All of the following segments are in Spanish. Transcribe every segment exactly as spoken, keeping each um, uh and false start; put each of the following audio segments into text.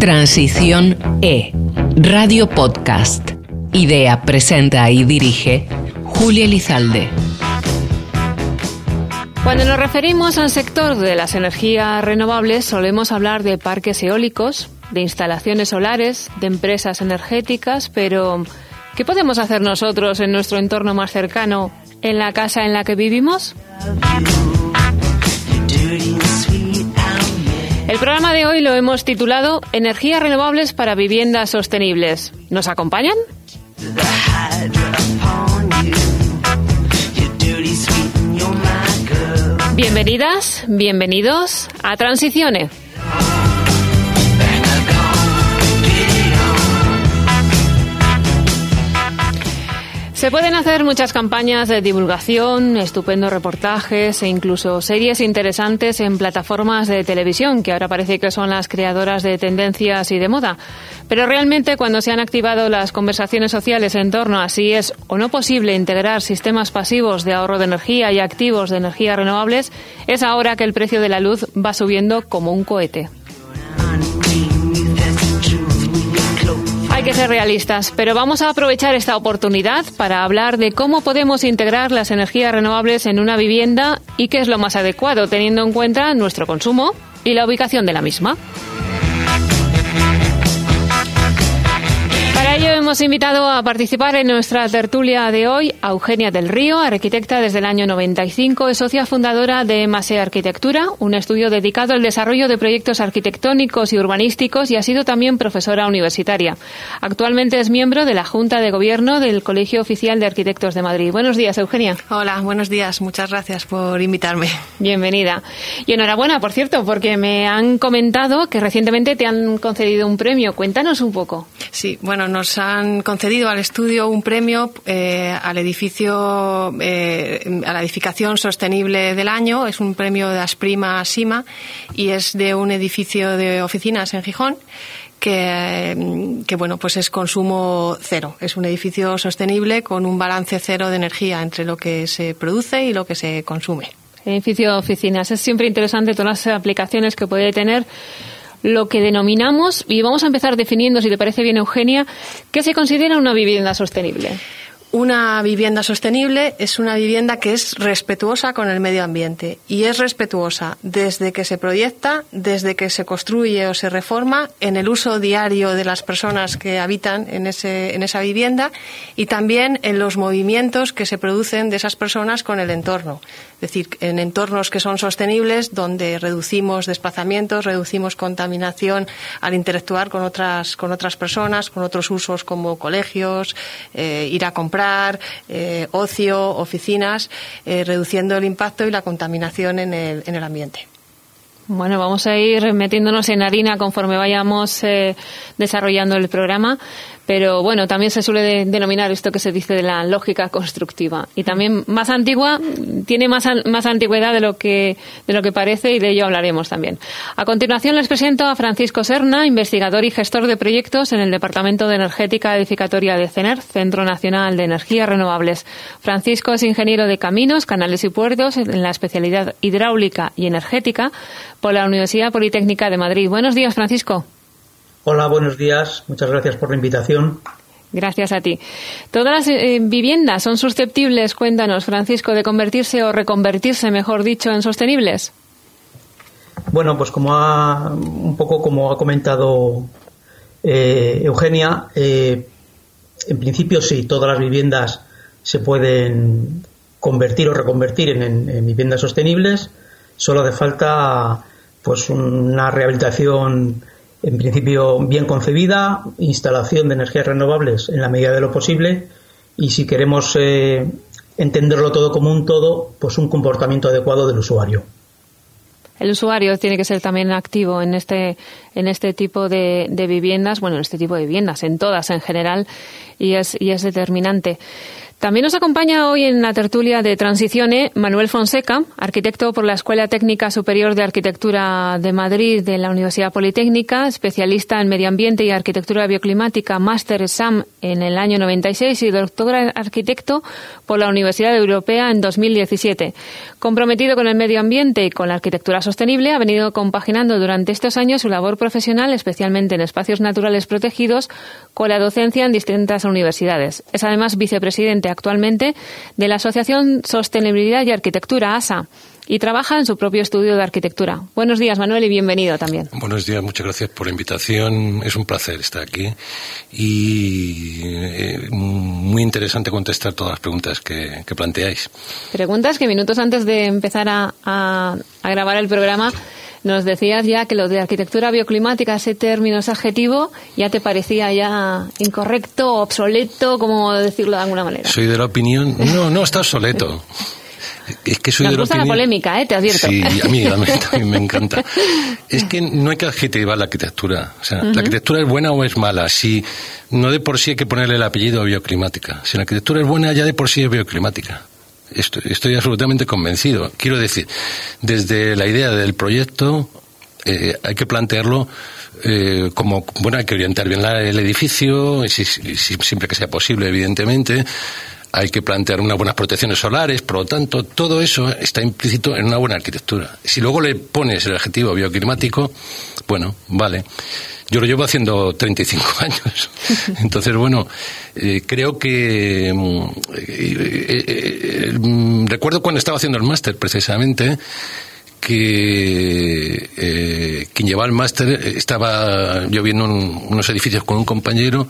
Transición E, Radio Podcast. Idea, presenta y dirige Julia Lizalde. Cuando nos referimos al sector de las energías renovables, solemos hablar de parques eólicos, de instalaciones solares, de empresas energéticas, pero ¿qué podemos hacer nosotros en nuestro entorno más cercano, en la casa en la que vivimos? El programa de hoy lo hemos titulado Energías renovables para viviendas sostenibles. ¿Nos acompañan? Bienvenidas, bienvenidos a Transición E. Se pueden hacer muchas campañas de divulgación, estupendos reportajes e incluso series interesantes en plataformas de televisión, que ahora parece que son las creadoras de tendencias y de moda. Pero realmente, cuando se han activado las conversaciones sociales en torno a si es o no posible integrar sistemas pasivos de ahorro de energía y activos de energías renovables, es ahora que el precio de la luz va subiendo como un cohete. Hay que ser realistas, pero vamos a aprovechar esta oportunidad para hablar de cómo podemos integrar las energías renovables en una vivienda y qué es lo más adecuado, teniendo en cuenta nuestro consumo y la ubicación de la misma. Para ello hemos invitado a participar en nuestra tertulia de hoy a Eugenia del Río, arquitecta desde el año noventa y cinco, es socia fundadora de Masea Arquitectura, un estudio dedicado al desarrollo de proyectos arquitectónicos y urbanísticos, y ha sido también profesora universitaria. Actualmente es miembro de la Junta de Gobierno del Colegio Oficial de Arquitectos de Madrid. Buenos días, Eugenia. Hola, buenos días. Muchas gracias por invitarme. Bienvenida. Y enhorabuena, por cierto, porque me han comentado que recientemente te han concedido un premio. Cuéntanos un poco. Sí, bueno, no Nos han concedido al estudio un premio eh, al edificio, eh, a la edificación sostenible del año. Es un premio de Asprima Sima y es de un edificio de oficinas en Gijón que, que bueno, pues es consumo cero. Es un edificio sostenible con un balance cero de energía entre lo que se produce y lo que se consume. Edificio de oficinas. Es siempre interesante todas las aplicaciones que puede tener lo que denominamos, y vamos a empezar definiendo, si te parece bien, Eugenia, ¿qué se considera una vivienda sostenible? Una vivienda sostenible es una vivienda que es respetuosa con el medio ambiente, y es respetuosa desde que se proyecta, desde que se construye o se reforma, en el uso diario de las personas que habitan en ese, en esa vivienda, y también en los movimientos que se producen de esas personas con el entorno. Es decir, en entornos que son sostenibles, donde reducimos desplazamientos, reducimos contaminación al interactuar con otras con otras personas, con otros usos como colegios, eh, ir a comprar, eh, ocio, oficinas, eh, reduciendo el impacto y la contaminación en el, en el ambiente. Bueno, vamos a ir metiéndonos en harina conforme vayamos eh, desarrollando el programa, pero bueno, también se suele de, denominar esto que se dice de la lógica constructiva, y también más antigua, tiene más, más antigüedad de lo que de lo que parece, y de ello hablaremos también. A continuación les presento a Francisco Serna, investigador y gestor de proyectos en el Departamento de Energética Edificatoria de CENER, Centro Nacional de Energías Renovables. Francisco es ingeniero de caminos, canales y puertos en la especialidad hidráulica y energética por la Universidad Politécnica de Madrid. Buenos días, Francisco. Hola, buenos días. Muchas gracias por la invitación. Gracias a ti. ¿Todas las eh, viviendas son susceptibles, cuéntanos, Francisco, de convertirse o reconvertirse, mejor dicho, en sostenibles? Bueno, pues como ha, un poco como ha comentado eh, Eugenia, eh, en principio sí, todas las viviendas se pueden convertir o reconvertir en, en, en viviendas sostenibles. Solo hace falta pues una rehabilitación en principio bien concebida, instalación de energías renovables en la medida de lo posible, y si queremos eh, entenderlo todo como un todo, pues un comportamiento adecuado del usuario. El usuario tiene que ser también activo en este en este tipo de, de viviendas, bueno, en este tipo de viviendas, en todas en general, y es y es determinante. También nos acompaña hoy en la tertulia de Transición E Manuel Fonseca, arquitecto por la Escuela Técnica Superior de Arquitectura de Madrid de la Universidad Politécnica, especialista en Medio Ambiente y Arquitectura Bioclimática, máster SAM en el año noventa y seis y doctor arquitecto por la Universidad Europea en dos mil diecisiete. Comprometido con el medio ambiente y con la arquitectura sostenible, ha venido compaginando durante estos años su labor profesional, especialmente en espacios naturales protegidos, con la docencia en distintas universidades. Es además vicepresidente actualmente de la Asociación Sostenibilidad y Arquitectura, ASA, y trabaja en su propio estudio de arquitectura. Buenos días, Manuel, y bienvenido también. Buenos días, muchas gracias por la invitación. Es un placer estar aquí y eh, muy interesante contestar todas las preguntas que, que planteáis. Preguntas que minutos antes de empezar a, a, a grabar el programa nos decías ya que lo de arquitectura bioclimática, ese término, ese adjetivo, ya te parecía ya incorrecto, obsoleto, como decirlo de alguna manera. Soy de la opinión... No, no, está obsoleto. Es que soy nos de la gusta opinión... la polémica, ¿eh? Te advierto. Sí, a mí también me encanta. Es que no hay que adjetivar la arquitectura. O sea, uh-huh. ¿La arquitectura es buena o es mala? Si no de por sí hay que ponerle el apellido bioclimática. Si la arquitectura es buena, ya de por sí es bioclimática. Estoy, estoy absolutamente convencido. Quiero decir, desde la idea del proyecto eh, hay que plantearlo eh, como, bueno, hay que orientar bien la, el edificio, si, si, siempre que sea posible, evidentemente. Hay que plantear unas buenas protecciones solares, por lo tanto, todo eso está implícito en una buena arquitectura. Si luego le pones el adjetivo bioclimático, bueno, vale. Yo lo llevo haciendo treinta y cinco años. Entonces, bueno, eh, creo que... Eh, eh, eh, recuerdo cuando estaba haciendo el máster, precisamente, que eh, quien llevaba el máster estaba yo viendo un, unos edificios con un compañero.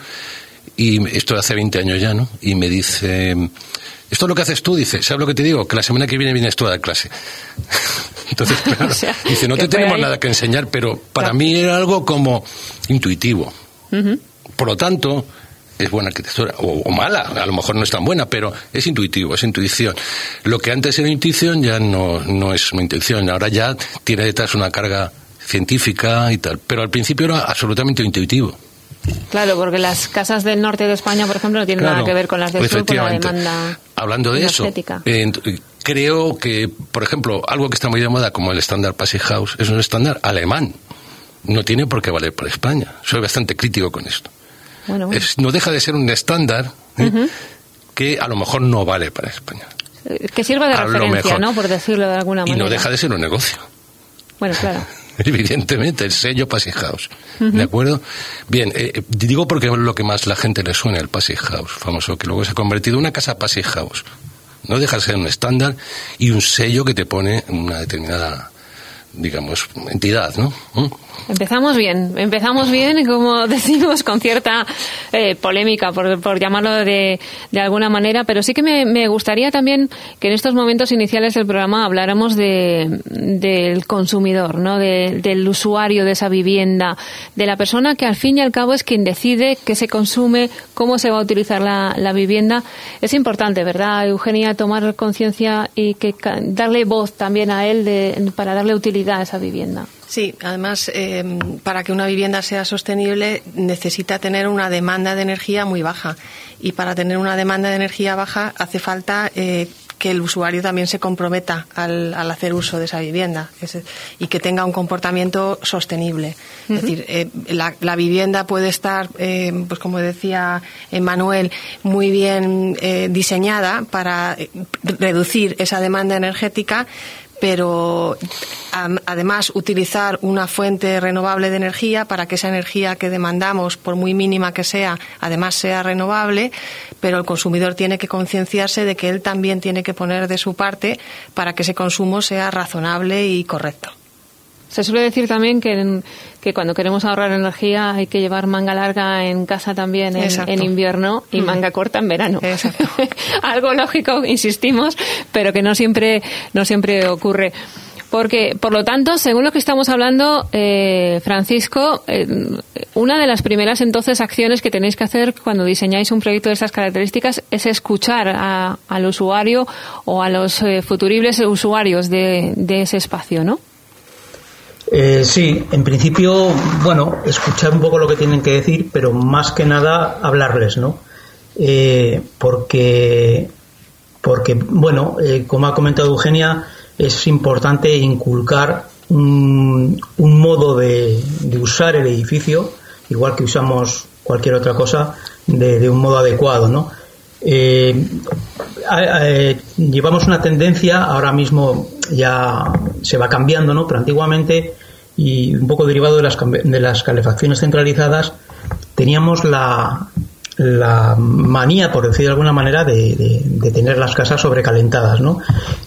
Y esto hace veinte años ya, ¿no? Y me dice, esto es lo que haces tú, dice, ¿sabes lo que te digo? Que la semana que viene vienes tú a dar clase. Entonces, claro, o sea, dice, no te tenemos ahí nada que enseñar, pero para claro. mí era algo como intuitivo. Uh-huh. Por lo tanto, es buena arquitectura, o, o mala, a lo mejor no es tan buena, pero es intuitivo, es intuición. Lo que antes era intuición ya no, no es una intuición, ahora ya tiene detrás una carga científica y tal, pero al principio era absolutamente intuitivo. Claro, porque las casas del norte de España, por ejemplo, no tienen claro, nada que ver con las del sur, con la demanda hablando de eso, eh, creo que, por ejemplo, algo que está muy de moda como el estándar Passivhaus es un estándar alemán. No tiene por qué valer para España. Soy bastante crítico con esto. Bueno, bueno. Es, no deja de ser un estándar eh, uh-huh. que a lo mejor no vale para España. Que sirva de a referencia, ¿no? Por decirlo de alguna manera. Y no deja de ser un negocio. Bueno, claro. Evidentemente, el sello Passivhaus, uh-huh. ¿de acuerdo? Bien, eh, digo porque es lo que más la gente le suena, el Passivhaus famoso, que luego se ha convertido en una casa Passivhaus. No deja de ser un estándar y un sello que te pone una determinada, digamos, entidad, ¿no? ¿Mm? Empezamos bien, empezamos bien, como decimos, con cierta eh, polémica, por, por llamarlo de, de alguna manera, pero sí que me, me gustaría también que en estos momentos iniciales del programa habláramos de, del consumidor, ¿no? De, del usuario de esa vivienda, de la persona que al fin y al cabo es quien decide qué se consume, cómo se va a utilizar la, la vivienda. Es importante, ¿verdad, Eugenia, tomar conciencia y que darle voz también a él de, para darle utilidad a esa vivienda? Sí, además, eh, para que una vivienda sea sostenible necesita tener una demanda de energía muy baja. Y para tener una demanda de energía baja hace falta eh, que el usuario también se comprometa al, al hacer uso de esa vivienda es, y que tenga un comportamiento sostenible. Uh-huh. Es decir, eh, la, la vivienda puede estar, eh, pues como decía Manuel, muy bien eh, diseñada para reducir esa demanda energética, pero además utilizar una fuente renovable de energía para que esa energía que demandamos, por muy mínima que sea, además sea renovable, pero el consumidor tiene que concienciarse de que él también tiene que poner de su parte para que ese consumo sea razonable y correcto. Se suele decir también que, que cuando queremos ahorrar energía hay que llevar manga larga en casa también en, en invierno y manga corta en verano. Algo lógico, insistimos, pero que no siempre, no siempre ocurre. Porque, por lo tanto, según lo que estamos hablando, eh, Francisco, eh, una de las primeras entonces acciones que tenéis que hacer cuando diseñáis un proyecto de estas características es escuchar a, al usuario o a los eh, futuribles usuarios de, de ese espacio, ¿no? Eh, sí, en principio, bueno, escuchar un poco lo que tienen que decir, pero más que nada hablarles, ¿no? eh, porque, porque, bueno, eh, como ha comentado Eugenia, es importante inculcar un, un modo de, de usar el edificio, igual que usamos cualquier otra cosa, de, de un modo adecuado, ¿no? Eh, eh, llevamos una tendencia, ahora mismo ya se va cambiando, ¿no? Pero antiguamente, y un poco derivado de las, de las calefacciones centralizadas, teníamos la, la manía, por decir de alguna manera, de, de, de tener las casas sobrecalentadas, ¿no?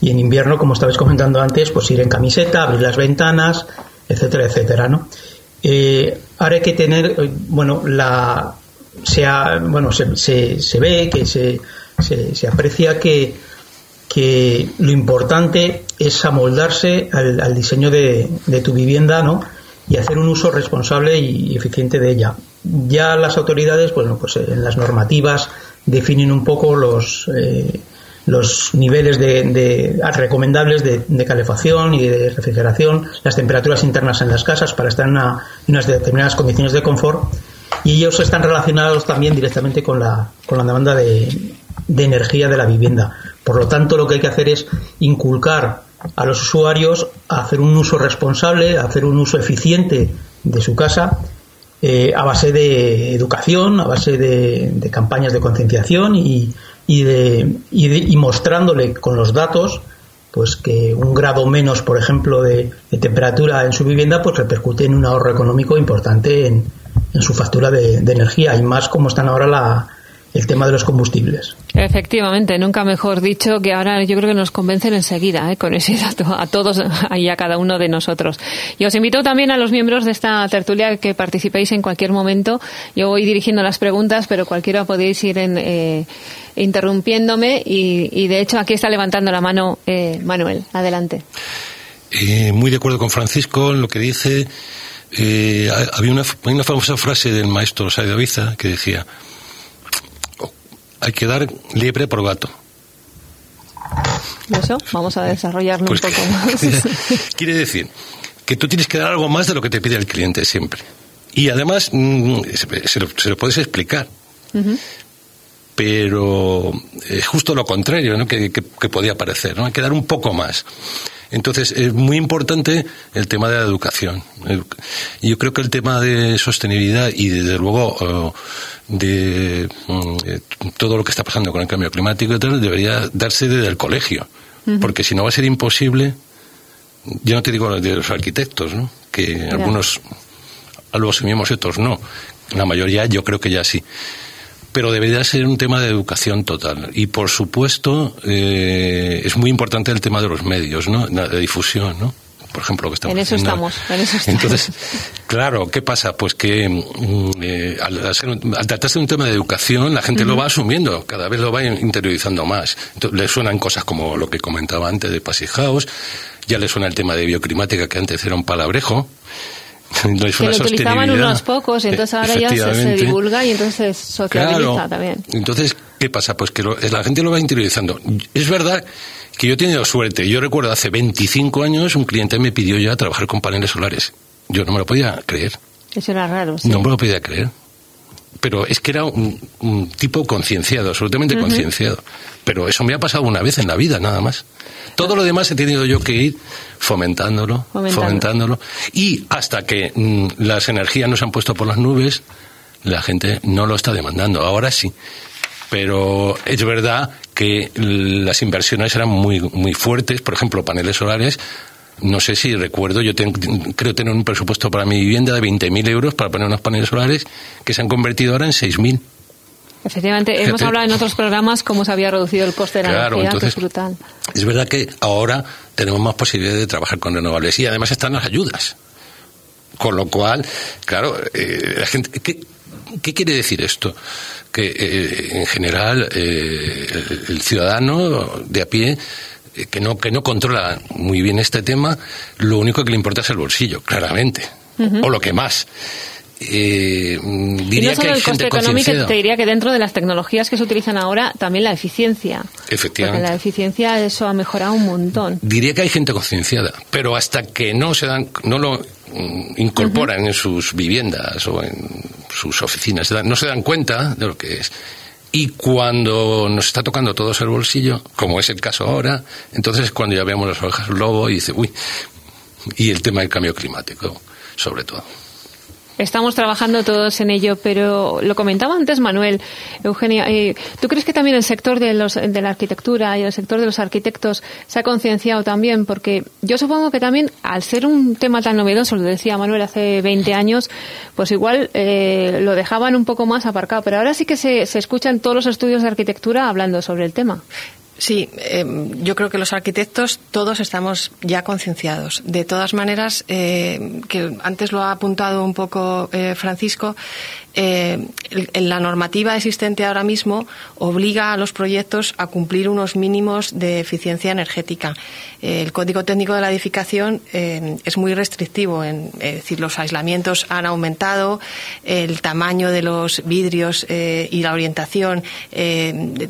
Y en invierno, como estabais comentando antes, pues ir en camiseta, abrir las ventanas, etcétera, etcétera, ¿no? Eh, ahora hay que tener, bueno, la... Sea, bueno, se, se, se ve, que se, se, se aprecia que, que lo importante es amoldarse al, al diseño de, de tu vivienda, ¿no? Y hacer un uso responsable y eficiente de ella. Ya las autoridades, bueno, pues en las normativas definen un poco los, eh, los niveles de, de recomendables de, de calefacción y de refrigeración, las temperaturas internas en las casas para estar en, una, en unas determinadas condiciones de confort. Y ellos están relacionados también directamente con la, con la demanda de, de energía de la vivienda. Por lo tanto, lo que hay que hacer es inculcar a los usuarios a hacer un uso responsable, a hacer un uso eficiente de su casa, eh, a base de educación, a base de, de campañas de concienciación y, y, de, y, de, y mostrándole con los datos, pues que un grado menos, por ejemplo, de, de temperatura en su vivienda, pues repercute en un ahorro económico importante en en su factura de, de energía, y más como están ahora la, el tema de los combustibles. Efectivamente, nunca mejor dicho, que ahora yo creo que nos convencen enseguida, ¿eh? Con ese dato a todos y a cada uno de nosotros. Y os invito también a los miembros de esta tertulia que participéis en cualquier momento. Yo voy dirigiendo las preguntas, pero cualquiera podéis ir en, eh, interrumpiéndome y, y de hecho aquí está levantando la mano eh, Manuel. Adelante. Eh, muy de acuerdo con Francisco en lo que dice. Eh, había una, una famosa frase del maestro Sáenz de Ibiza que decía: hay que dar liebre por gato. Eso vamos a desarrollarlo pues un poco más. Quiere decir que tú tienes que dar algo más de lo que te pide el cliente siempre. Y además se lo, se lo puedes explicar. Uh-huh. Pero es justo lo contrario, ¿no? que, que, que podía parecer, ¿no? Hay que dar un poco más. Entonces, es muy importante el tema de la educación. Yo creo que el tema de sostenibilidad y, desde luego, de todo lo que está pasando con el cambio climático y tal, debería darse desde el colegio. Uh-huh. Porque si no va a ser imposible, yo no te digo de los arquitectos, ¿no? Que claro, algunos lo asumimos y otros no. La mayoría yo creo que ya sí. Pero debería ser un tema de educación total. Y, por supuesto, eh, es muy importante el tema de los medios, ¿no? La, la difusión, ¿no? Por ejemplo, lo que estamos en eso haciendo. Estamos, en eso estamos. Entonces, claro, ¿qué pasa? Pues que eh, al, hacer, al tratarse de un tema de educación, la gente uh-huh. lo va asumiendo, cada vez lo va interiorizando más. Entonces, le suenan cosas como lo que comentaba antes de Passivhaus, ya le suena el tema de bioclimática, que antes era un palabrejo. No es que una lo utilizaban unos pocos, y entonces ahora ya se, se divulga y entonces se sociabiliza, claro, también. Entonces, ¿qué pasa? Pues que lo, la gente lo va interiorizando. Es verdad que yo he tenido suerte. Yo recuerdo hace veinticinco años un cliente me pidió ya trabajar con paneles solares. Yo no me lo podía creer. Eso era raro, sí. No me lo podía creer. Pero es que era un, un tipo concienciado, absolutamente uh-huh. concienciado. Pero eso me ha pasado una vez en la vida, nada más. Todo lo demás he tenido yo que ir fomentándolo, fomentándolo. fomentándolo. Y hasta que mmm, las energías no se han puesto por las nubes, la gente no lo está demandando. Ahora sí. Pero es verdad que las inversiones eran muy, muy fuertes. Por ejemplo, paneles solares. No sé si recuerdo, yo ten, creo tener un presupuesto para mi vivienda de veinte mil euros para poner unos paneles solares que se han convertido ahora en seis mil. Efectivamente, hemos Gente. hablado en otros programas cómo se había reducido el coste de la claro, energía, entonces, que es brutal. Es verdad que ahora tenemos más posibilidades de trabajar con renovables y además están las ayudas. Con lo cual, claro, eh, la gente... ¿qué, ¿Qué quiere decir esto? Que eh, en general eh, el, el ciudadano de a pie... que no que no controla muy bien este tema, lo único que le importa es el bolsillo, claramente, uh-huh. o lo que más. Eh, diría y no solo que hay el coste económico, te diría que dentro de las tecnologías que se utilizan ahora, también la eficiencia. Efectivamente. Porque la eficiencia, eso ha mejorado un montón. Diría que hay gente concienciada, pero hasta que no se dan, no lo incorporan uh-huh. en sus viviendas o en sus oficinas, no se dan cuenta de lo que es. Y cuando nos está tocando todos el bolsillo, como es el caso ahora, entonces es cuando ya vemos las orejas del lobo y dice, uy, y el tema del cambio climático, sobre todo. Estamos trabajando todos en ello, pero lo comentaba antes Manuel, Eugenia, ¿tú crees que también el sector de, los, de la arquitectura y el sector de los arquitectos se ha concienciado también? Porque yo supongo que también, al ser un tema tan novedoso, lo decía Manuel hace veinte años, pues igual eh, lo dejaban un poco más aparcado, pero ahora sí que se, se escuchan todos los estudios de arquitectura hablando sobre el tema. Sí, eh, yo creo que los arquitectos todos estamos ya concienciados. De todas maneras, eh, que antes lo ha apuntado un poco eh, Francisco, eh, la normativa existente ahora mismo obliga a los proyectos a cumplir unos mínimos de eficiencia energética. Eh, el Código Técnico de la Edificación eh, es muy restrictivo, en, es decir, los aislamientos han aumentado, el tamaño de los vidrios eh, y la orientación eh,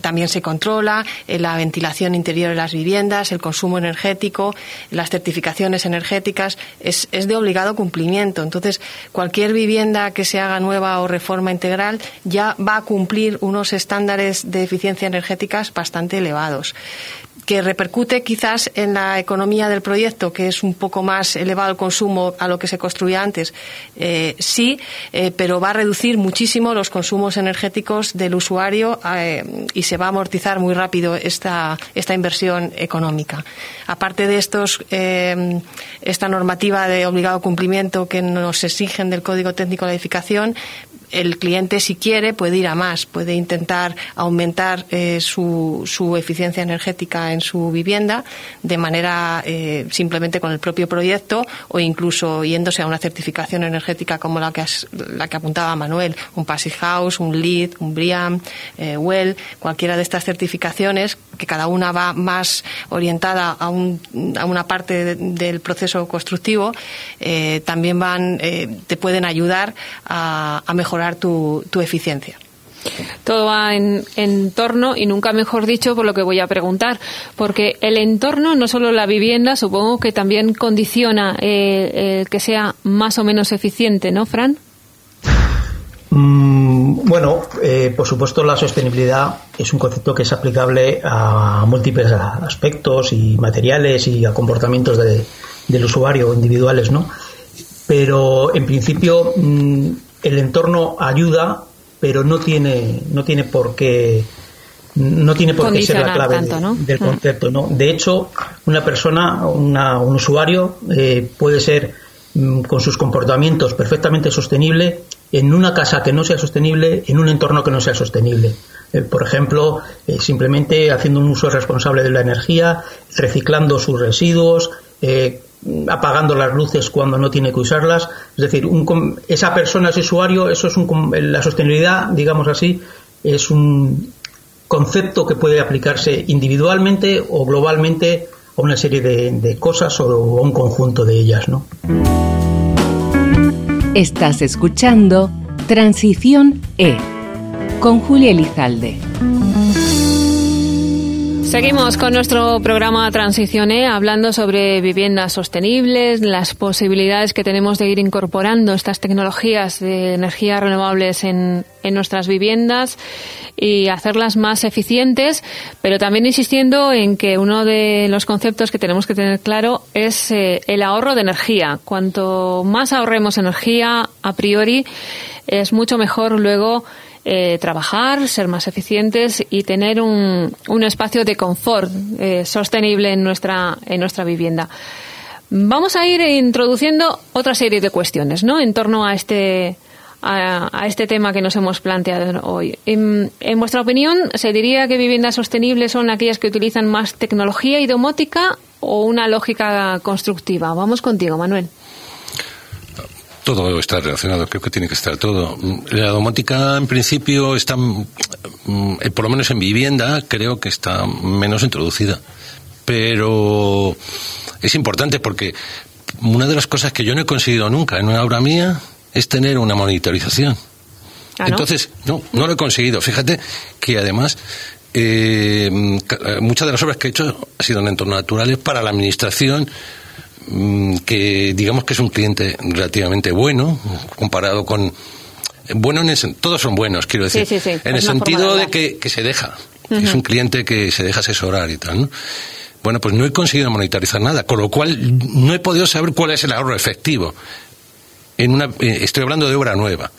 también se controla. La, la ventilación interior de las viviendas, el consumo energético, las certificaciones energéticas, es, es de obligado cumplimiento. Entonces, cualquier vivienda que se haga nueva o reforma integral ya va a cumplir unos estándares de eficiencia energética bastante elevados, que repercute quizás en la economía del proyecto, que es un poco más elevado el consumo a lo que se construía antes, eh, sí, eh, pero va a reducir muchísimo los consumos energéticos del usuario eh, y se va a amortizar muy rápido esta, esta inversión económica. Aparte de estos eh, esta normativa de obligado cumplimiento que nos exigen del Código Técnico de la Edificación, el cliente, si quiere, puede ir a más, puede intentar aumentar eh, su, su eficiencia energética en su vivienda de manera eh, simplemente con el propio proyecto o incluso yéndose a una certificación energética como la que, has, la que apuntaba Manuel, un Passivhaus, un LEED, un BREEAM, eh, WELL, cualquiera de estas certificaciones, que cada una va más orientada a, un, a una parte de, del proceso constructivo, eh, también van eh, te pueden ayudar a, a mejorar Tu, tu eficiencia. Todo va en entorno y nunca mejor dicho, por lo que voy a preguntar, porque el entorno, no solo la vivienda, supongo que también condiciona eh, eh, que sea más o menos eficiente, ¿no, Fran? Mm, bueno, eh, por supuesto la sostenibilidad es un concepto que es aplicable a múltiples aspectos y materiales y a comportamientos de, del usuario individuales, ¿no? Pero en principio mm, el entorno ayuda, pero no tiene, no tiene por qué, no tiene por qué ser la clave tanto, de, ¿no? del concepto, ¿no? De hecho, una persona, una, un usuario eh, puede ser mm, con sus comportamientos perfectamente sostenible en una casa que no sea sostenible, en un entorno que no sea sostenible. Eh, por ejemplo, eh, simplemente haciendo un uso responsable de la energía, reciclando sus residuos, eh, apagando las luces cuando no tiene que usarlas, es decir, un, esa persona, ese usuario, eso es un, la sostenibilidad, digamos así, es un concepto que puede aplicarse individualmente o globalmente a una serie de, de cosas o a un conjunto de ellas, ¿no? Estás escuchando Transición E con Julia Lizalde. Seguimos con nuestro programa Transición E, hablando sobre viviendas sostenibles, las posibilidades que tenemos de ir incorporando estas tecnologías de energías renovables en, en nuestras viviendas y hacerlas más eficientes, pero también insistiendo en que uno de los conceptos que tenemos que tener claro es eh, el ahorro de energía. Cuanto más ahorremos energía, a priori, es mucho mejor luego Eh, trabajar, ser más eficientes y tener un, un espacio de confort eh, sostenible en nuestra, en nuestra vivienda. Vamos a ir introduciendo otra serie de cuestiones, ¿no?, en torno a este, a, a este tema que nos hemos planteado hoy. En, en vuestra opinión, ¿se diría que viviendas sostenibles son aquellas que utilizan más tecnología y domótica o una lógica constructiva? Vamos contigo, Manuel. Todo está relacionado, creo que tiene que estar todo. La domótica, en principio, está, por lo menos en vivienda, creo que está menos introducida. Pero es importante porque una de las cosas que yo no he conseguido nunca en una obra mía es tener una monitorización. ¿Ah, no? Entonces, no, no lo he conseguido. Fíjate que además eh, muchas de las obras que he hecho han sido en entornos naturales para la administración, que digamos que es un cliente relativamente bueno comparado con Bueno, en el, todos son buenos, quiero decir. Sí, sí, sí. En el sentido de que, que se deja. Uh-huh. Es un cliente que se deja asesorar y tal, ¿no? Bueno, pues no he conseguido monetarizar nada, con lo cual no he podido saber cuál es el ahorro efectivo. En una, estoy hablando de obra nueva.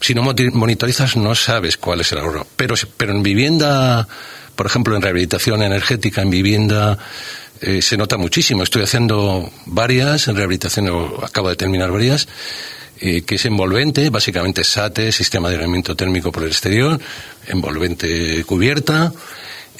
Si no monitorizas no sabes cuál es el ahorro. Pero, pero en vivienda, por ejemplo, en rehabilitación energética, en vivienda, eh, se nota muchísimo. Estoy haciendo varias, en rehabilitación acabo de terminar varias, eh, que es envolvente, básicamente SATE, sistema de aislamiento térmico por el exterior, envolvente cubierta,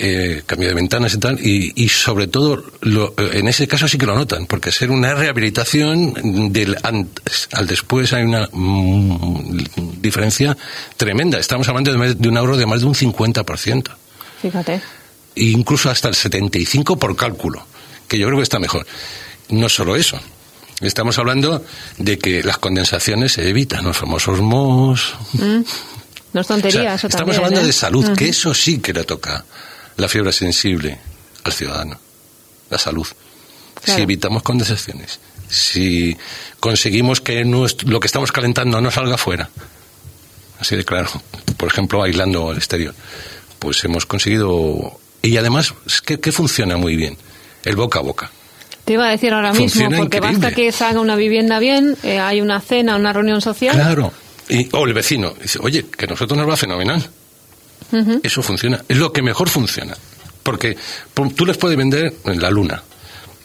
eh, cambio de ventanas y tal, y, y sobre todo, lo, en ese caso sí que lo notan, porque ser una rehabilitación del antes al después hay una mm, diferencia tremenda. Estamos hablando de, de un ahorro de más de un cincuenta por ciento. Fíjate. Incluso hasta el setenta y cinco por ciento por cálculo, que yo creo que está mejor. No solo eso, estamos hablando de que las condensaciones se evitan, los famosos mohos. Mm, no es tontería, o sea, eso estamos también, hablando ¿eh? de salud, uh-huh. que eso sí que le toca la fiebre sensible al ciudadano, la salud. Claro. Si evitamos condensaciones, si conseguimos que nuestro, lo que estamos calentando no salga fuera, así de claro, por ejemplo, aislando al exterior, pues hemos conseguido. Y además, que, que funciona muy bien, el boca a boca. Te iba a decir ahora funciona mismo, porque increíble. Basta que se haga una vivienda bien, eh, hay una cena, una reunión social. Claro, y, o el vecino dice, oye, que a nosotros nos va fenomenal. Uh-huh. Eso funciona, es lo que mejor funciona. Porque por, tú les puedes vender en la luna,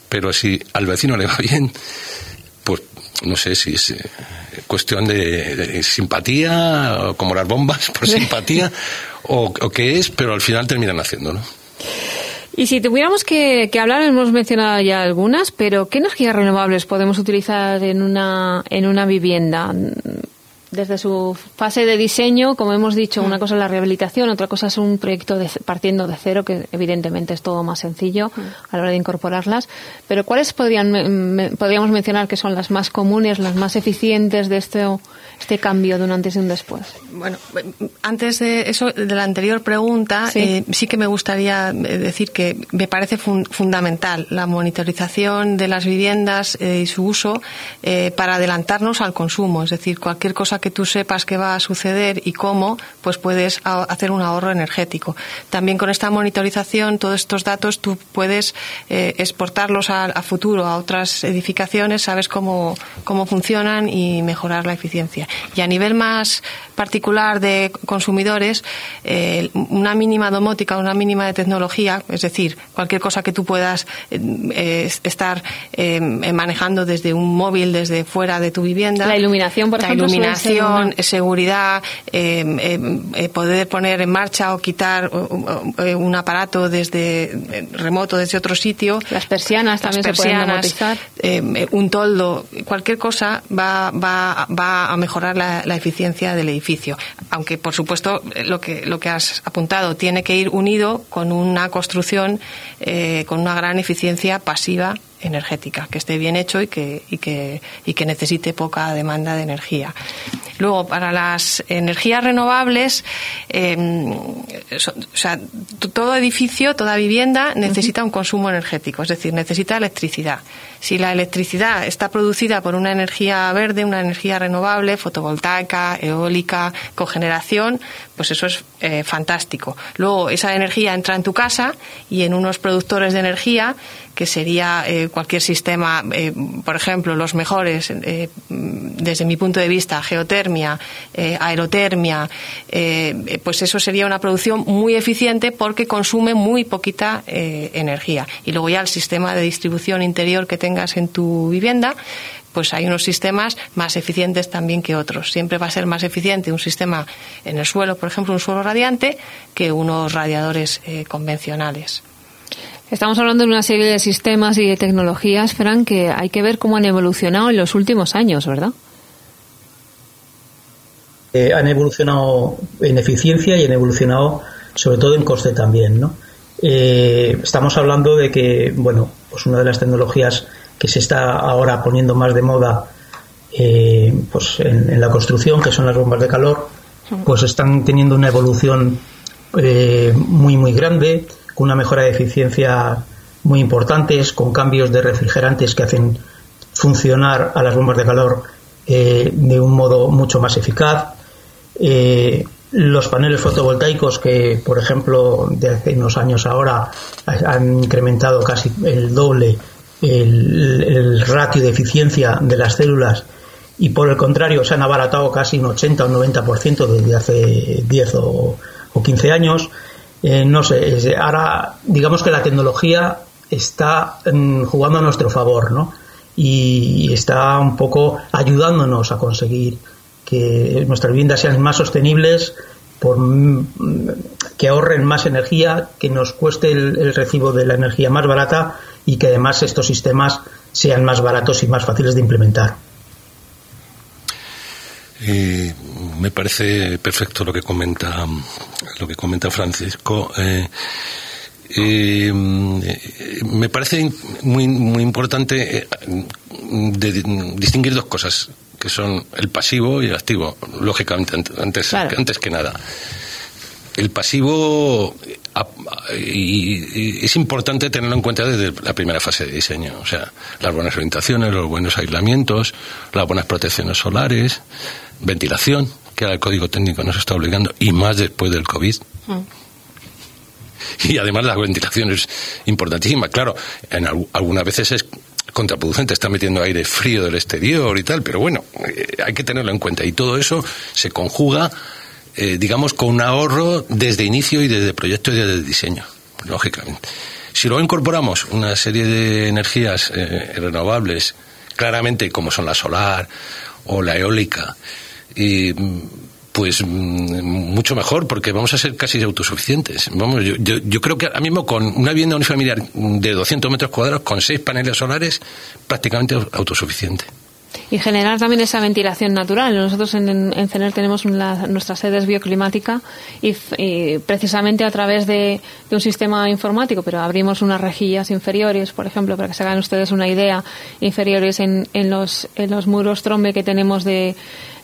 pero si al vecino le va bien, pues no sé si es eh, cuestión de, de simpatía, como las bombas por simpatía, o, o qué es, pero al final terminan haciéndolo. Y si tuviéramos que, que hablar, hemos mencionado ya algunas, pero ¿qué energías renovables podemos utilizar en una en una vivienda? Desde su fase de diseño, como hemos dicho, una cosa es la rehabilitación, otra cosa es un proyecto de, partiendo de cero, que evidentemente es todo más sencillo a la hora de incorporarlas. Pero ¿cuáles podrían, me, podríamos mencionar que son las más comunes, las más eficientes de este, este cambio de un antes y un después? Bueno, antes de eso, de la anterior pregunta, sí, eh, sí que me gustaría decir que me parece fun, fundamental la monitorización de las viviendas eh, y su uso eh, para adelantarnos al consumo. Es decir, cualquier cosa que que tú sepas qué va a suceder y cómo, pues puedes hacer un ahorro energético. También con esta monitorización, todos estos datos tú puedes eh, exportarlos a, a futuro, a otras edificaciones, sabes cómo, cómo funcionan y mejorar la eficiencia. Y a nivel más particular de consumidores, eh, una mínima domótica, una mínima de tecnología, es decir, cualquier cosa que tú puedas eh, estar eh, manejando desde un móvil, desde fuera de tu vivienda. La iluminación, por ejemplo, iluminación, seguridad, eh, eh, poder poner en marcha o quitar un aparato desde remoto, desde otro sitio. Las persianas también Las persianas, se pueden domotizar. Eh, un toldo, cualquier cosa va, va, va a mejorar la, la eficiencia del edificio. Aunque, por supuesto, lo que, lo que has apuntado tiene que ir unido con una construcción eh, con una gran eficiencia pasiva energética, que esté bien hecho y que y que y que necesite poca demanda de energía. Luego, para las energías renovables, eh, so, o sea, todo edificio, toda vivienda necesita un consumo energético, es decir, necesita electricidad. Si la electricidad está producida por una energía verde, una energía renovable, fotovoltaica, eólica, cogeneración, pues eso es eh, fantástico. Luego, esa energía entra en tu casa y en unos productores de energía, que sería eh, cualquier sistema, eh, por ejemplo, los mejores, eh, desde mi punto de vista, geotermia, eh, aerotermia, eh, pues eso sería una producción muy eficiente porque consume muy poquita eh, energía. Y luego ya el sistema de distribución interior que tengas en tu vivienda, pues hay unos sistemas más eficientes también que otros. Siempre va a ser más eficiente un sistema en el suelo, por ejemplo, un suelo radiante, que unos radiadores eh, convencionales. Estamos hablando de una serie de sistemas y de tecnologías, Fran, que hay que ver cómo han evolucionado en los últimos años, ¿verdad? Eh, han evolucionado en eficiencia y han evolucionado sobre todo en coste también, ¿no? Eh, estamos hablando de que, bueno, pues una de las tecnologías que se está ahora poniendo más de moda eh, pues en, en la construcción, que son las bombas de calor, pues están teniendo una evolución eh, muy, muy grande, con una mejora de eficiencia muy importantes, con cambios de refrigerantes que hacen funcionar a las bombas de calor eh, de un modo mucho más eficaz, eh, los paneles fotovoltaicos que, por ejemplo, de hace unos años ahora han incrementado casi el doble el, el ratio de eficiencia de las células, y por el contrario se han abaratado casi un ochenta o un noventa por ciento desde hace diez o quince años. Eh, no sé, ahora digamos que la tecnología está mm, jugando a nuestro favor, ¿no? Y está un poco ayudándonos a conseguir que nuestras viviendas sean más sostenibles, por, que ahorren más energía, que nos cueste el, el recibo de la energía más barata, y que además estos sistemas sean más baratos y más fáciles de implementar. Eh, me parece perfecto lo que comenta lo que comenta Francisco. Eh, eh, me parece muy muy importante de, de distinguir dos cosas, que son el pasivo y el activo, lógicamente, antes, claro. antes que nada. El pasivo a, y, y es importante tenerlo en cuenta desde la primera fase de diseño. O sea, las buenas orientaciones, los buenos aislamientos, las buenas protecciones solares, ventilación, que ahora el Código Técnico nos está obligando, y más después del COVID. Mm. Y además la ventilación es importantísima. Claro, en al, algunas veces es contraproducente, está metiendo aire frío del exterior y tal, pero bueno, eh, hay que tenerlo en cuenta. Y todo eso se conjuga, eh, digamos, con un ahorro desde inicio y desde proyecto y desde diseño, lógicamente. Si luego incorporamos una serie de energías eh, renovables, claramente como son la solar o la eólica, y pues mucho mejor, porque vamos a ser casi autosuficientes. Vamos, yo, yo, yo creo que ahora mismo con una vivienda unifamiliar de doscientos metros cuadrados con seis paneles solares, prácticamente autosuficiente. Y generar también esa ventilación natural. Nosotros en, en CENER tenemos una, nuestra sede es bioclimática y, y precisamente a través de, de un sistema informático, pero abrimos unas rejillas inferiores, por ejemplo, para que se hagan ustedes una idea, inferiores en, en, los, en los muros trombe que tenemos de,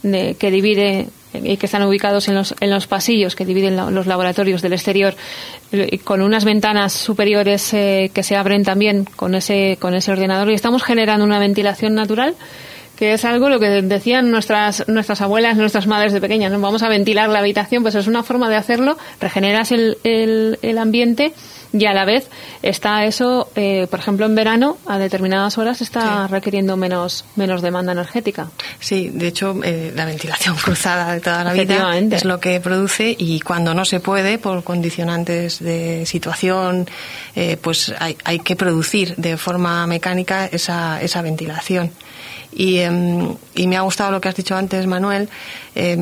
de que divide y que están ubicados en los, en los pasillos que dividen la, los laboratorios del exterior, con unas ventanas superiores eh, que se abren también con ese, con ese ordenador, y estamos generando una ventilación natural que es algo lo que decían nuestras nuestras abuelas, nuestras madres de pequeñas, ¿no? Vamos a ventilar la habitación, pues es una forma de hacerlo, regeneras el, el, el ambiente y a la vez está eso, eh, por ejemplo, en verano, a determinadas horas está sí. requiriendo menos menos demanda energética. Sí, de hecho, eh, la ventilación cruzada de toda la vida es lo que produce, y cuando no se puede, por condicionantes de situación, eh, pues hay, hay que producir de forma mecánica esa, esa ventilación. Y, eh, y me ha gustado lo que has dicho antes, Manuel. Eh,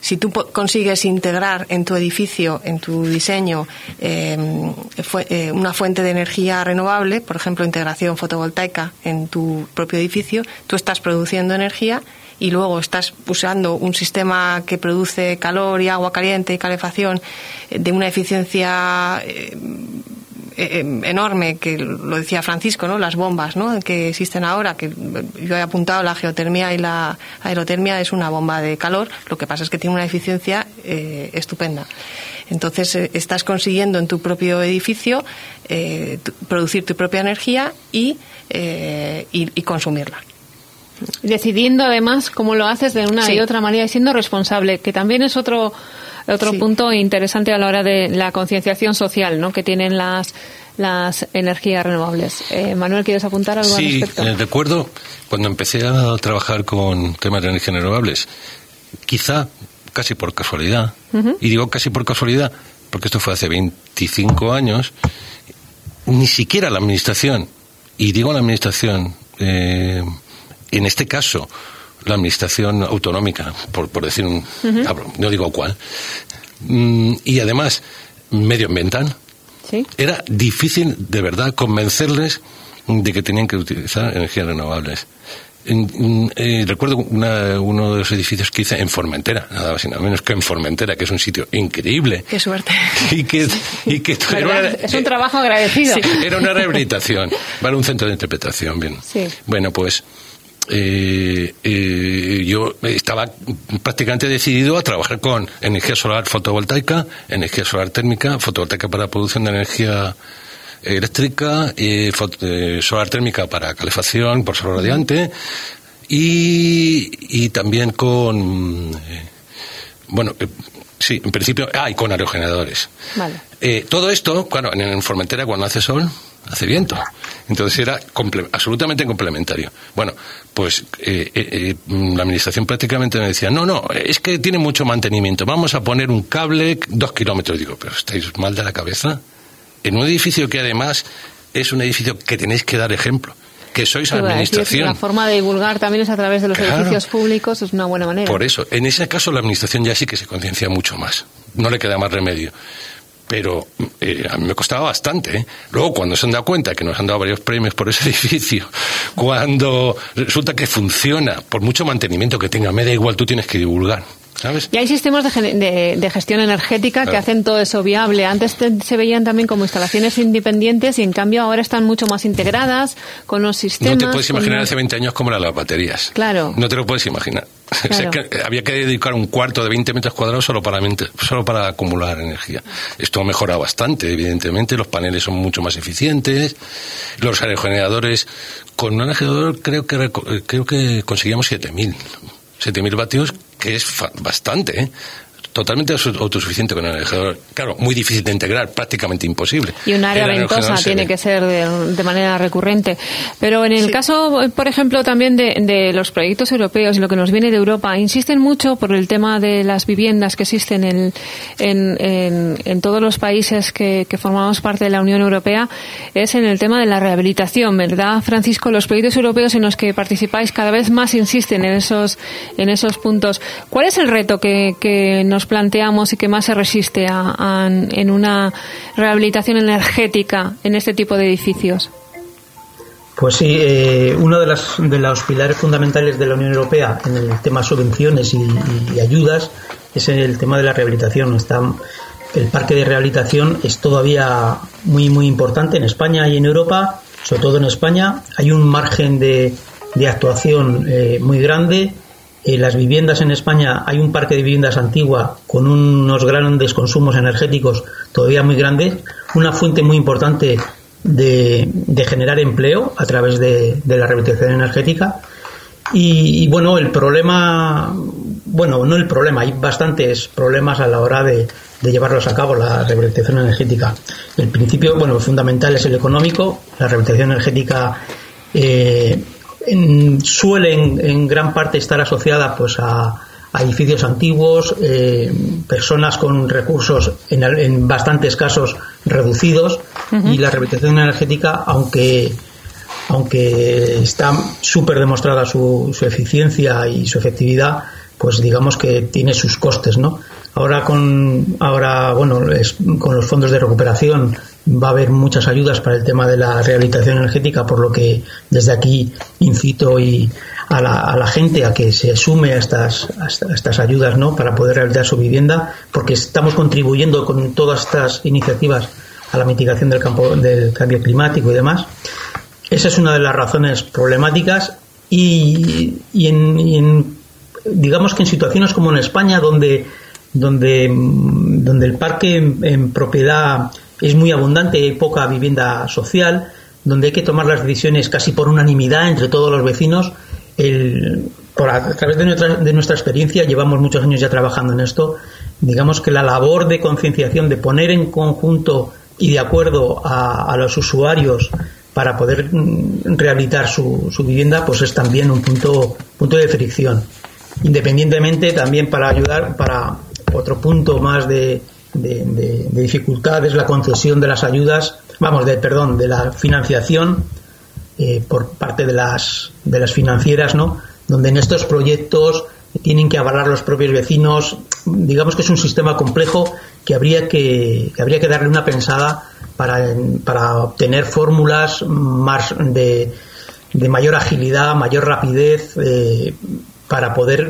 si tú consigues integrar en tu edificio, en tu diseño, eh, fu eh, una fuente de energía renovable, por ejemplo, integración fotovoltaica en tu propio edificio, tú estás produciendo energía y luego estás usando un sistema que produce calor y agua caliente y calefacción eh, de una eficiencia Eh, enorme, que lo decía Francisco, ¿no? Las bombas, ¿no?, que existen ahora, que yo he apuntado, la geotermia y la aerotermia es una bomba de calor, lo que pasa es que tiene una eficiencia eh, estupenda. Entonces eh, estás consiguiendo en tu propio edificio eh, producir tu propia energía y, eh, y, y consumirla. Decidiendo además cómo lo haces de una sí. y otra manera y siendo responsable, que también es otro... Otro sí. punto interesante a la hora de la concienciación social, ¿no?, que tienen las las energías renovables. Eh, Manuel, ¿quieres apuntar algo sí, al respecto? Sí, eh, recuerdo cuando empecé a trabajar con temas de energías renovables, quizá casi por casualidad, uh-huh. y digo casi por casualidad porque esto fue hace veinticinco años, ni siquiera la administración, y digo la administración, eh, en este caso, la administración autonómica, por, por decir un... Uh-huh. No digo cuál. Y además, medioambiental. ¿Sí? Era difícil, de verdad, convencerles de que tenían que utilizar energías renovables. Eh, recuerdo una, uno de los edificios que hice en Formentera, nada más y nada menos que en Formentera, que es un sitio increíble. ¡Qué suerte! Y que, y que era una, es un trabajo agradecido. Sí. Era una rehabilitación, vale, un centro de interpretación, bien. Sí. Bueno, pues... Eh, eh, yo estaba prácticamente decidido a trabajar con energía solar fotovoltaica, energía solar térmica, fotovoltaica para producción de energía eléctrica, eh, eh, solar térmica para calefacción por sol radiante, y, y también con eh, Bueno, eh, sí, en principio, ah, y con aerogeneradores. Vale. Eh, todo esto, claro, en Formentera cuando hace sol, hace viento. Entonces era comple- absolutamente complementario. Bueno, pues eh, eh, la administración prácticamente me decía, no, no, es que tiene mucho mantenimiento, vamos a poner un cable dos kilómetros. Digo, pero estáis mal de la cabeza. En un edificio que además es un edificio que tenéis que dar ejemplo, que sois pero administración. La forma de divulgar también es a través de los claro, edificios públicos, es una buena manera. Por eso, en ese caso la administración ya sí que se conciencia mucho más, no le queda más remedio. Pero eh, a mí me costaba bastante, ¿eh? Luego, cuando se han dado cuenta que nos han dado varios premios por ese edificio, cuando resulta que funciona, por mucho mantenimiento que tenga, me da igual, tú tienes que divulgar, ¿sabes? Y hay sistemas de, de, de gestión energética claro. que hacen todo eso viable. Antes te, se veían también como instalaciones independientes y, en cambio, ahora están mucho más integradas con los sistemas. No te puedes imaginar hace veinte años cómo eran las baterías. Claro. No te lo puedes imaginar. Claro. O sea, que había que dedicar un cuarto de veinte metros cuadrados solo para, solo para acumular energía. Esto ha mejorado bastante, evidentemente. Los paneles son mucho más eficientes. Los aerogeneradores, con un aerogenerador creo que, creo que conseguíamos siete mil vatios, que es fa- bastante, ¿eh? Totalmente autosuficiente con el aerogenerador. Claro, muy difícil de integrar, prácticamente imposible. Y un área ventosa tiene ve. que ser de, de manera recurrente. Pero en el sí. caso, por ejemplo, también de, de los proyectos europeos y lo que nos viene de Europa, insisten mucho por el tema de las viviendas que existen en, en, en, en todos los países que, que formamos parte de la Unión Europea, es en el tema de la rehabilitación, ¿verdad, Francisco? Los proyectos europeos en los que participáis cada vez más insisten en esos, en esos puntos. ¿Cuál es el reto que, que nos planteamos y que más se resiste a, a, en una rehabilitación energética en este tipo de edificios? Pues sí, eh, uno de, las, de los pilares fundamentales de la Unión Europea en el tema subvenciones y, y ayudas es el tema de la rehabilitación. Está, el parque de rehabilitación es todavía muy, muy importante en España y en Europa, sobre todo en España. Hay un margen de, de actuación eh, muy grande. Eh, las viviendas en España, hay un parque de viviendas antigua con unos grandes consumos energéticos todavía muy grandes, una fuente muy importante de, de generar empleo a través de, de la rehabilitación energética. Y, y bueno, el problema, bueno, no el problema, hay bastantes problemas a la hora de, de llevarlos a cabo, la rehabilitación energética. El principio, bueno, fundamental es el económico, la rehabilitación energética eh, En, suele en, en gran parte estar asociada pues a, a edificios antiguos, eh, personas con recursos en, en bastantes casos reducidos. Uh-huh. Y la rehabilitación energética, aunque aunque está súper demostrada su, su eficiencia y su efectividad, pues digamos que tiene sus costes, ¿no? Ahora con ahora bueno es, con los fondos de recuperación va a haber muchas ayudas para el tema de la rehabilitación energética, por lo que desde aquí incito y a, la, a la gente a que se sume a estas, a estas ayudas, ¿no?, para poder rehabilitar su vivienda, porque estamos contribuyendo con todas estas iniciativas a la mitigación del, campo, del cambio climático y demás. Esa es una de las razones problemáticas y, y, en, y en, digamos que en situaciones como en España, donde, donde, donde el parque en, en propiedad es muy abundante, hay poca vivienda social, donde hay que tomar las decisiones casi por unanimidad entre todos los vecinos. El, por a, a través de nuestra, de nuestra experiencia, llevamos muchos años ya trabajando en esto. Digamos que la labor de concienciación, de poner en conjunto y de acuerdo a, a los usuarios para poder rehabilitar su, su vivienda, pues es también un punto, punto de fricción. Independientemente, también para ayudar, para otro punto más de De, de, de dificultades, la concesión de las ayudas, vamos, de perdón, de la financiación eh, por parte de las de las financieras, ¿no? Donde en estos proyectos tienen que avalar los propios vecinos. Digamos que es un sistema complejo que habría que, que habría que darle una pensada para para obtener fórmulas más de, de mayor agilidad, mayor rapidez, eh, para poder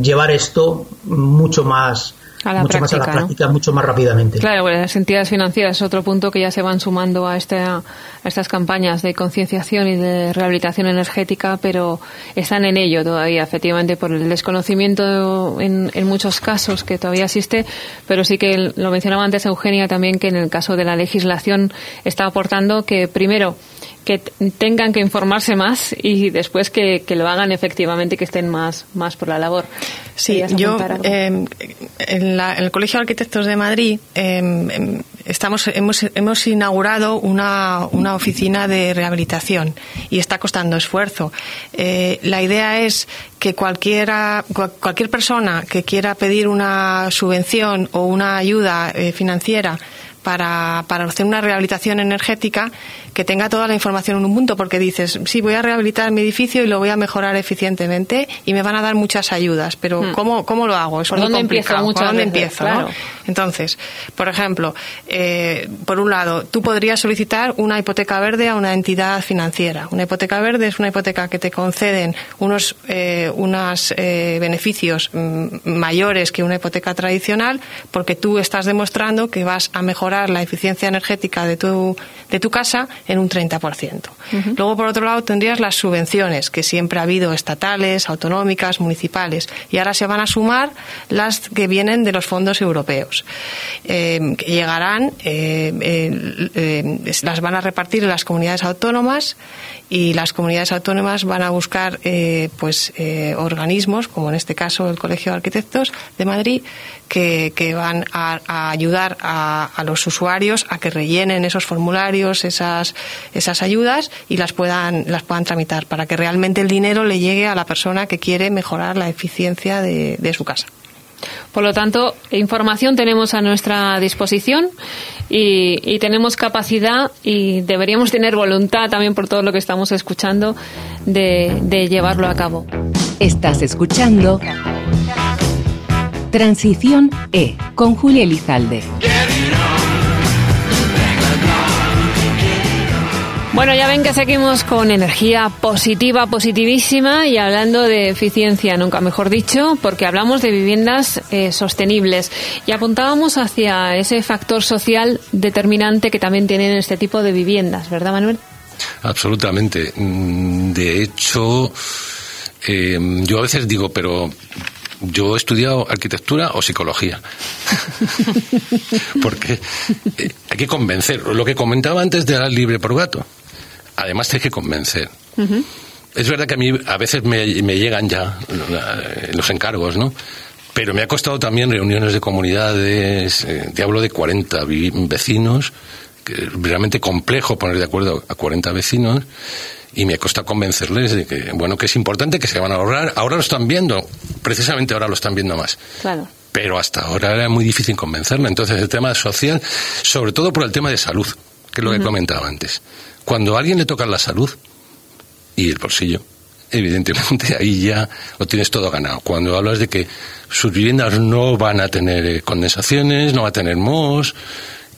llevar esto mucho más A la mucho práctica, más a la práctica, ¿no?, mucho más rápidamente. Claro, bueno, las entidades financieras es otro punto que ya se van sumando a, este, a estas campañas de concienciación y de rehabilitación energética, pero están en ello todavía, efectivamente, por el desconocimiento en, en muchos casos que todavía existe, pero sí que el, lo mencionaba antes Eugenia también, que en el caso de la legislación está aportando que, primero, que t- tengan que informarse más y después que, que lo hagan efectivamente, que estén más, más por la labor. Sí, yo... Eh, en, la, en el Colegio de Arquitectos de Madrid eh, estamos hemos, hemos inaugurado una, una oficina de rehabilitación y está costando esfuerzo. Eh, la idea es que cualquiera, cualquier persona que quiera pedir una subvención o una ayuda eh, financiera para, para hacer una rehabilitación energética, que tenga toda la información en un punto, porque dices, sí, voy a rehabilitar mi edificio y lo voy a mejorar eficientemente y me van a dar muchas ayudas, pero hmm. ¿cómo, cómo lo hago? Eso es muy complicado. ¿Por dónde empiezo? Claro. ¿No? Entonces, por ejemplo, eh, por un lado, tú podrías solicitar una hipoteca verde a una entidad financiera. Una hipoteca verde es una hipoteca que te conceden unos, eh, unos eh, beneficios mayores que una hipoteca tradicional, porque tú estás demostrando que vas a mejorar la eficiencia energética de tu, de tu casa en un treinta por ciento. Uh-huh. Luego, por otro lado, tendrías las subvenciones, que siempre ha habido estatales, autonómicas, municipales, y ahora se van a sumar las que vienen de los fondos europeos. Eh, llegarán, eh, eh, eh, las van a repartir las comunidades autónomas, y las comunidades autónomas van a buscar eh, pues eh, organismos, como en este caso el Colegio de Arquitectos de Madrid, que, que van a, a ayudar a, a los usuarios a que rellenen esos formularios, esas esas ayudas, y las puedan las puedan tramitar para que realmente el dinero le llegue a la persona que quiere mejorar la eficiencia de, de su casa. Por lo tanto, información tenemos a nuestra disposición y, y tenemos capacidad y deberíamos tener voluntad también, por todo lo que estamos escuchando, de, de llevarlo a cabo. Estás escuchando Transición E con Julia Lizalde. Bueno, ya ven que seguimos con energía positiva, positivísima, y hablando de eficiencia, nunca mejor dicho, porque hablamos de viviendas eh, sostenibles y apuntábamos hacia ese factor social determinante que también tienen este tipo de viviendas, ¿verdad, Manuel? Absolutamente. De hecho, eh, yo a veces digo, pero yo he estudiado arquitectura o psicología, porque eh, hay que convencer. Lo que comentaba antes de la libre por gato. Además, te hay que convencer. Uh-huh. Es verdad que a mí a veces me, me llegan ya los encargos, ¿no? Pero me ha costado también reuniones de comunidades, eh, te hablo de cuarenta vecinos, que es realmente complejo poner de acuerdo a cuarenta vecinos, y me ha costado convencerles de que, bueno, que es importante, que se van a ahorrar. Ahora lo están viendo, precisamente ahora lo están viendo más. Claro. Pero hasta ahora era muy difícil convencerme. Entonces, el tema social, sobre todo por el tema de salud, que es lo uh-huh. que comentaba antes. Cuando a alguien le toca la salud y el bolsillo, evidentemente ahí ya lo tienes todo ganado. Cuando hablas de que sus viviendas no van a tener condensaciones, no va a tener mohos,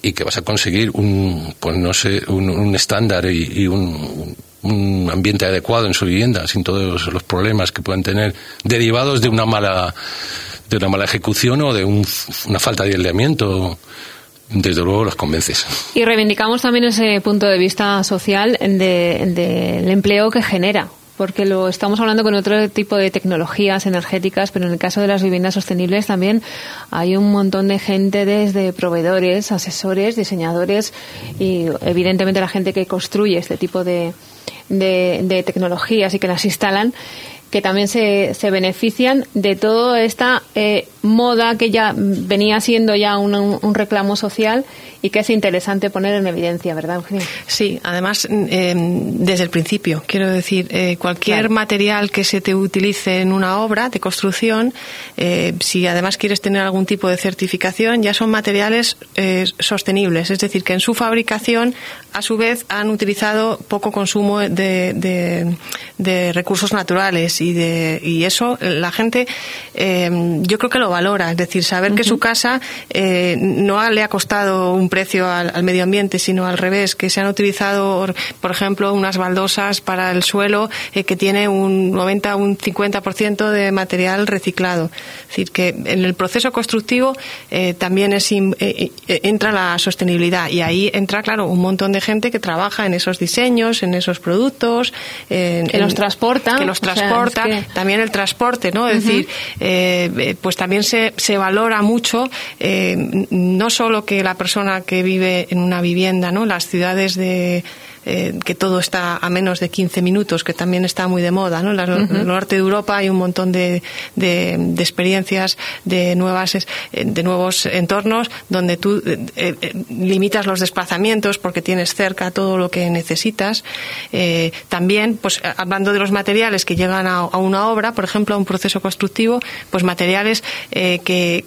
y que vas a conseguir un, pues no sé, un, un estándar y, y un, un ambiente adecuado en su vivienda, sin todos los problemas que puedan tener derivados de una mala, de una mala ejecución o de un, una falta de aislamiento. Desde luego los convences. Y reivindicamos también ese punto de vista social del de, de empleo que genera, porque lo estamos hablando con otro tipo de tecnologías energéticas, pero en el caso de las viviendas sostenibles también hay un montón de gente, desde proveedores, asesores, diseñadores y evidentemente la gente que construye este tipo de, de, de tecnologías y que las instalan, que también se, se benefician de toda esta eh, moda que ya venía siendo ya un, un reclamo social y que es interesante poner en evidencia, ¿verdad, Eugenia? Sí, además, eh, desde el principio, quiero decir, eh, cualquier claro. material que se te utilice en una obra de construcción, eh, si además quieres tener algún tipo de certificación, ya son materiales eh, sostenibles, es decir, que en su fabricación, a su vez, han utilizado poco consumo de, de, de recursos naturales. Y, de, y eso la gente eh, yo creo que lo valora, es decir, saber uh-huh. que su casa eh, no ha, le ha costado un precio al, al medio ambiente, sino al revés, que se han utilizado, por ejemplo, unas baldosas para el suelo eh, que tiene un noventa, un cincuenta por ciento de material reciclado. Es decir, que en el proceso constructivo eh, también es in, eh, entra la sostenibilidad, y ahí entra, claro, un montón de gente que trabaja en esos diseños, en esos productos, en, que en, los transporta, que los transporta. O sea, también el transporte, ¿no? Es uh-huh. decir, eh, pues también se, se valora mucho, eh, no solo que la persona que vive en una vivienda, ¿no? Las ciudades de eh, que todo está a menos de quince minutos, que también está muy de moda, ¿no? En uh-huh. el norte de Europa hay un montón de, de, de experiencias, de nuevas, de nuevos entornos donde tú eh, eh, limitas los desplazamientos porque tienes cerca todo lo que necesitas. Eh, también, pues hablando de los materiales que llegan a, a una obra, por ejemplo, a un proceso constructivo, pues materiales eh, que,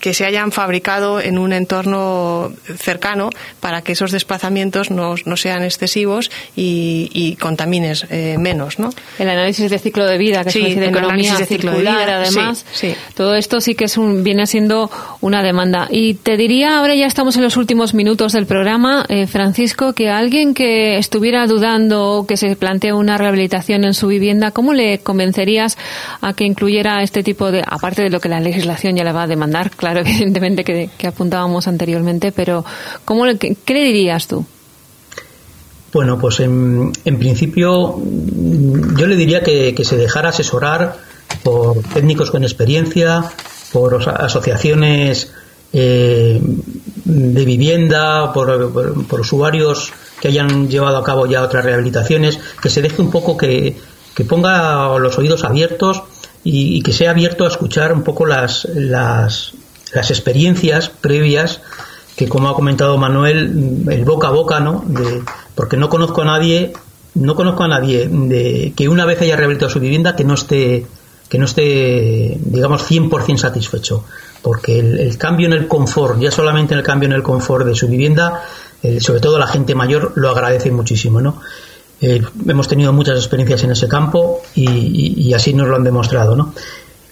que se hayan fabricado en un entorno cercano para que esos desplazamientos no, no sean excesivos y, y contamines eh, menos, ¿no? El análisis de ciclo de vida, que sí, es una de economía de circular, de vida, además, sí, sí. Todo esto sí que es un, viene siendo una demanda. Y te diría, ahora ya estamos en los últimos minutos del programa, eh, Francisco, que alguien que estuviera dudando o que se plantea una rehabilitación en su vivienda, ¿cómo le convencerías a que incluyera este tipo de, aparte de lo que la legislación ya le va a demandar, claro, evidentemente, que, que apuntábamos anteriormente, pero ¿cómo le, qué, qué le dirías tú? Bueno, pues en, en principio yo le diría que, que se dejara asesorar por técnicos con experiencia, por asociaciones eh, de vivienda, por, por, por usuarios que hayan llevado a cabo ya otras rehabilitaciones, que se deje un poco, que, que ponga los oídos abiertos y, y que sea abierto a escuchar un poco las, las, las experiencias previas, que como ha comentado Manuel, el boca a boca, ¿no? De, porque no conozco a nadie, no conozco a nadie de, que una vez haya rehabilitado su vivienda que no esté, que no esté, digamos, cien por ciento satisfecho, porque el, el cambio en el confort, ya solamente el cambio en el confort de su vivienda, el, sobre todo la gente mayor lo agradece muchísimo, ¿no? Eh, hemos tenido muchas experiencias en ese campo y, y, y así nos lo han demostrado, ¿no?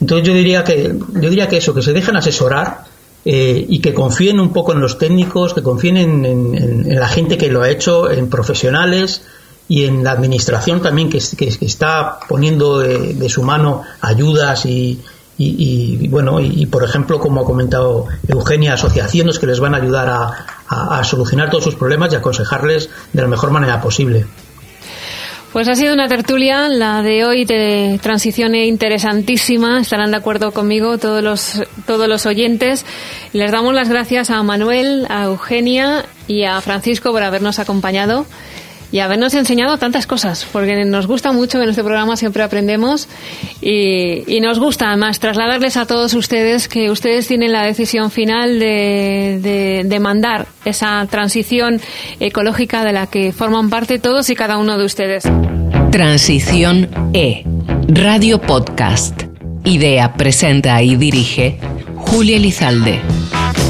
Entonces yo diría que, yo diría que eso, que se dejen asesorar. Eh, y que confíen un poco en los técnicos, que confíen en, en, en la gente que lo ha hecho, en profesionales y en la administración también, que, que, que está poniendo de, de su mano ayudas y, y, y bueno, y, y por ejemplo, como ha comentado Eugenia, asociaciones que les van a ayudar a, a, a solucionar todos sus problemas y aconsejarles de la mejor manera posible. Pues ha sido una tertulia, la de hoy, de Transición E, interesantísima. Estarán de acuerdo conmigo todos los, todos los oyentes. Les damos las gracias a Manuel, a Eugenia y a Francisco por habernos acompañado y habernos enseñado tantas cosas, porque nos gusta mucho, en este programa siempre aprendemos y, y nos gusta además trasladarles a todos ustedes que ustedes tienen la decisión final de, de, de mandar esa transición ecológica de la que forman parte todos y cada uno de ustedes. Transición E, Radio Podcast. Idea, presenta y dirige Julia Lizalde.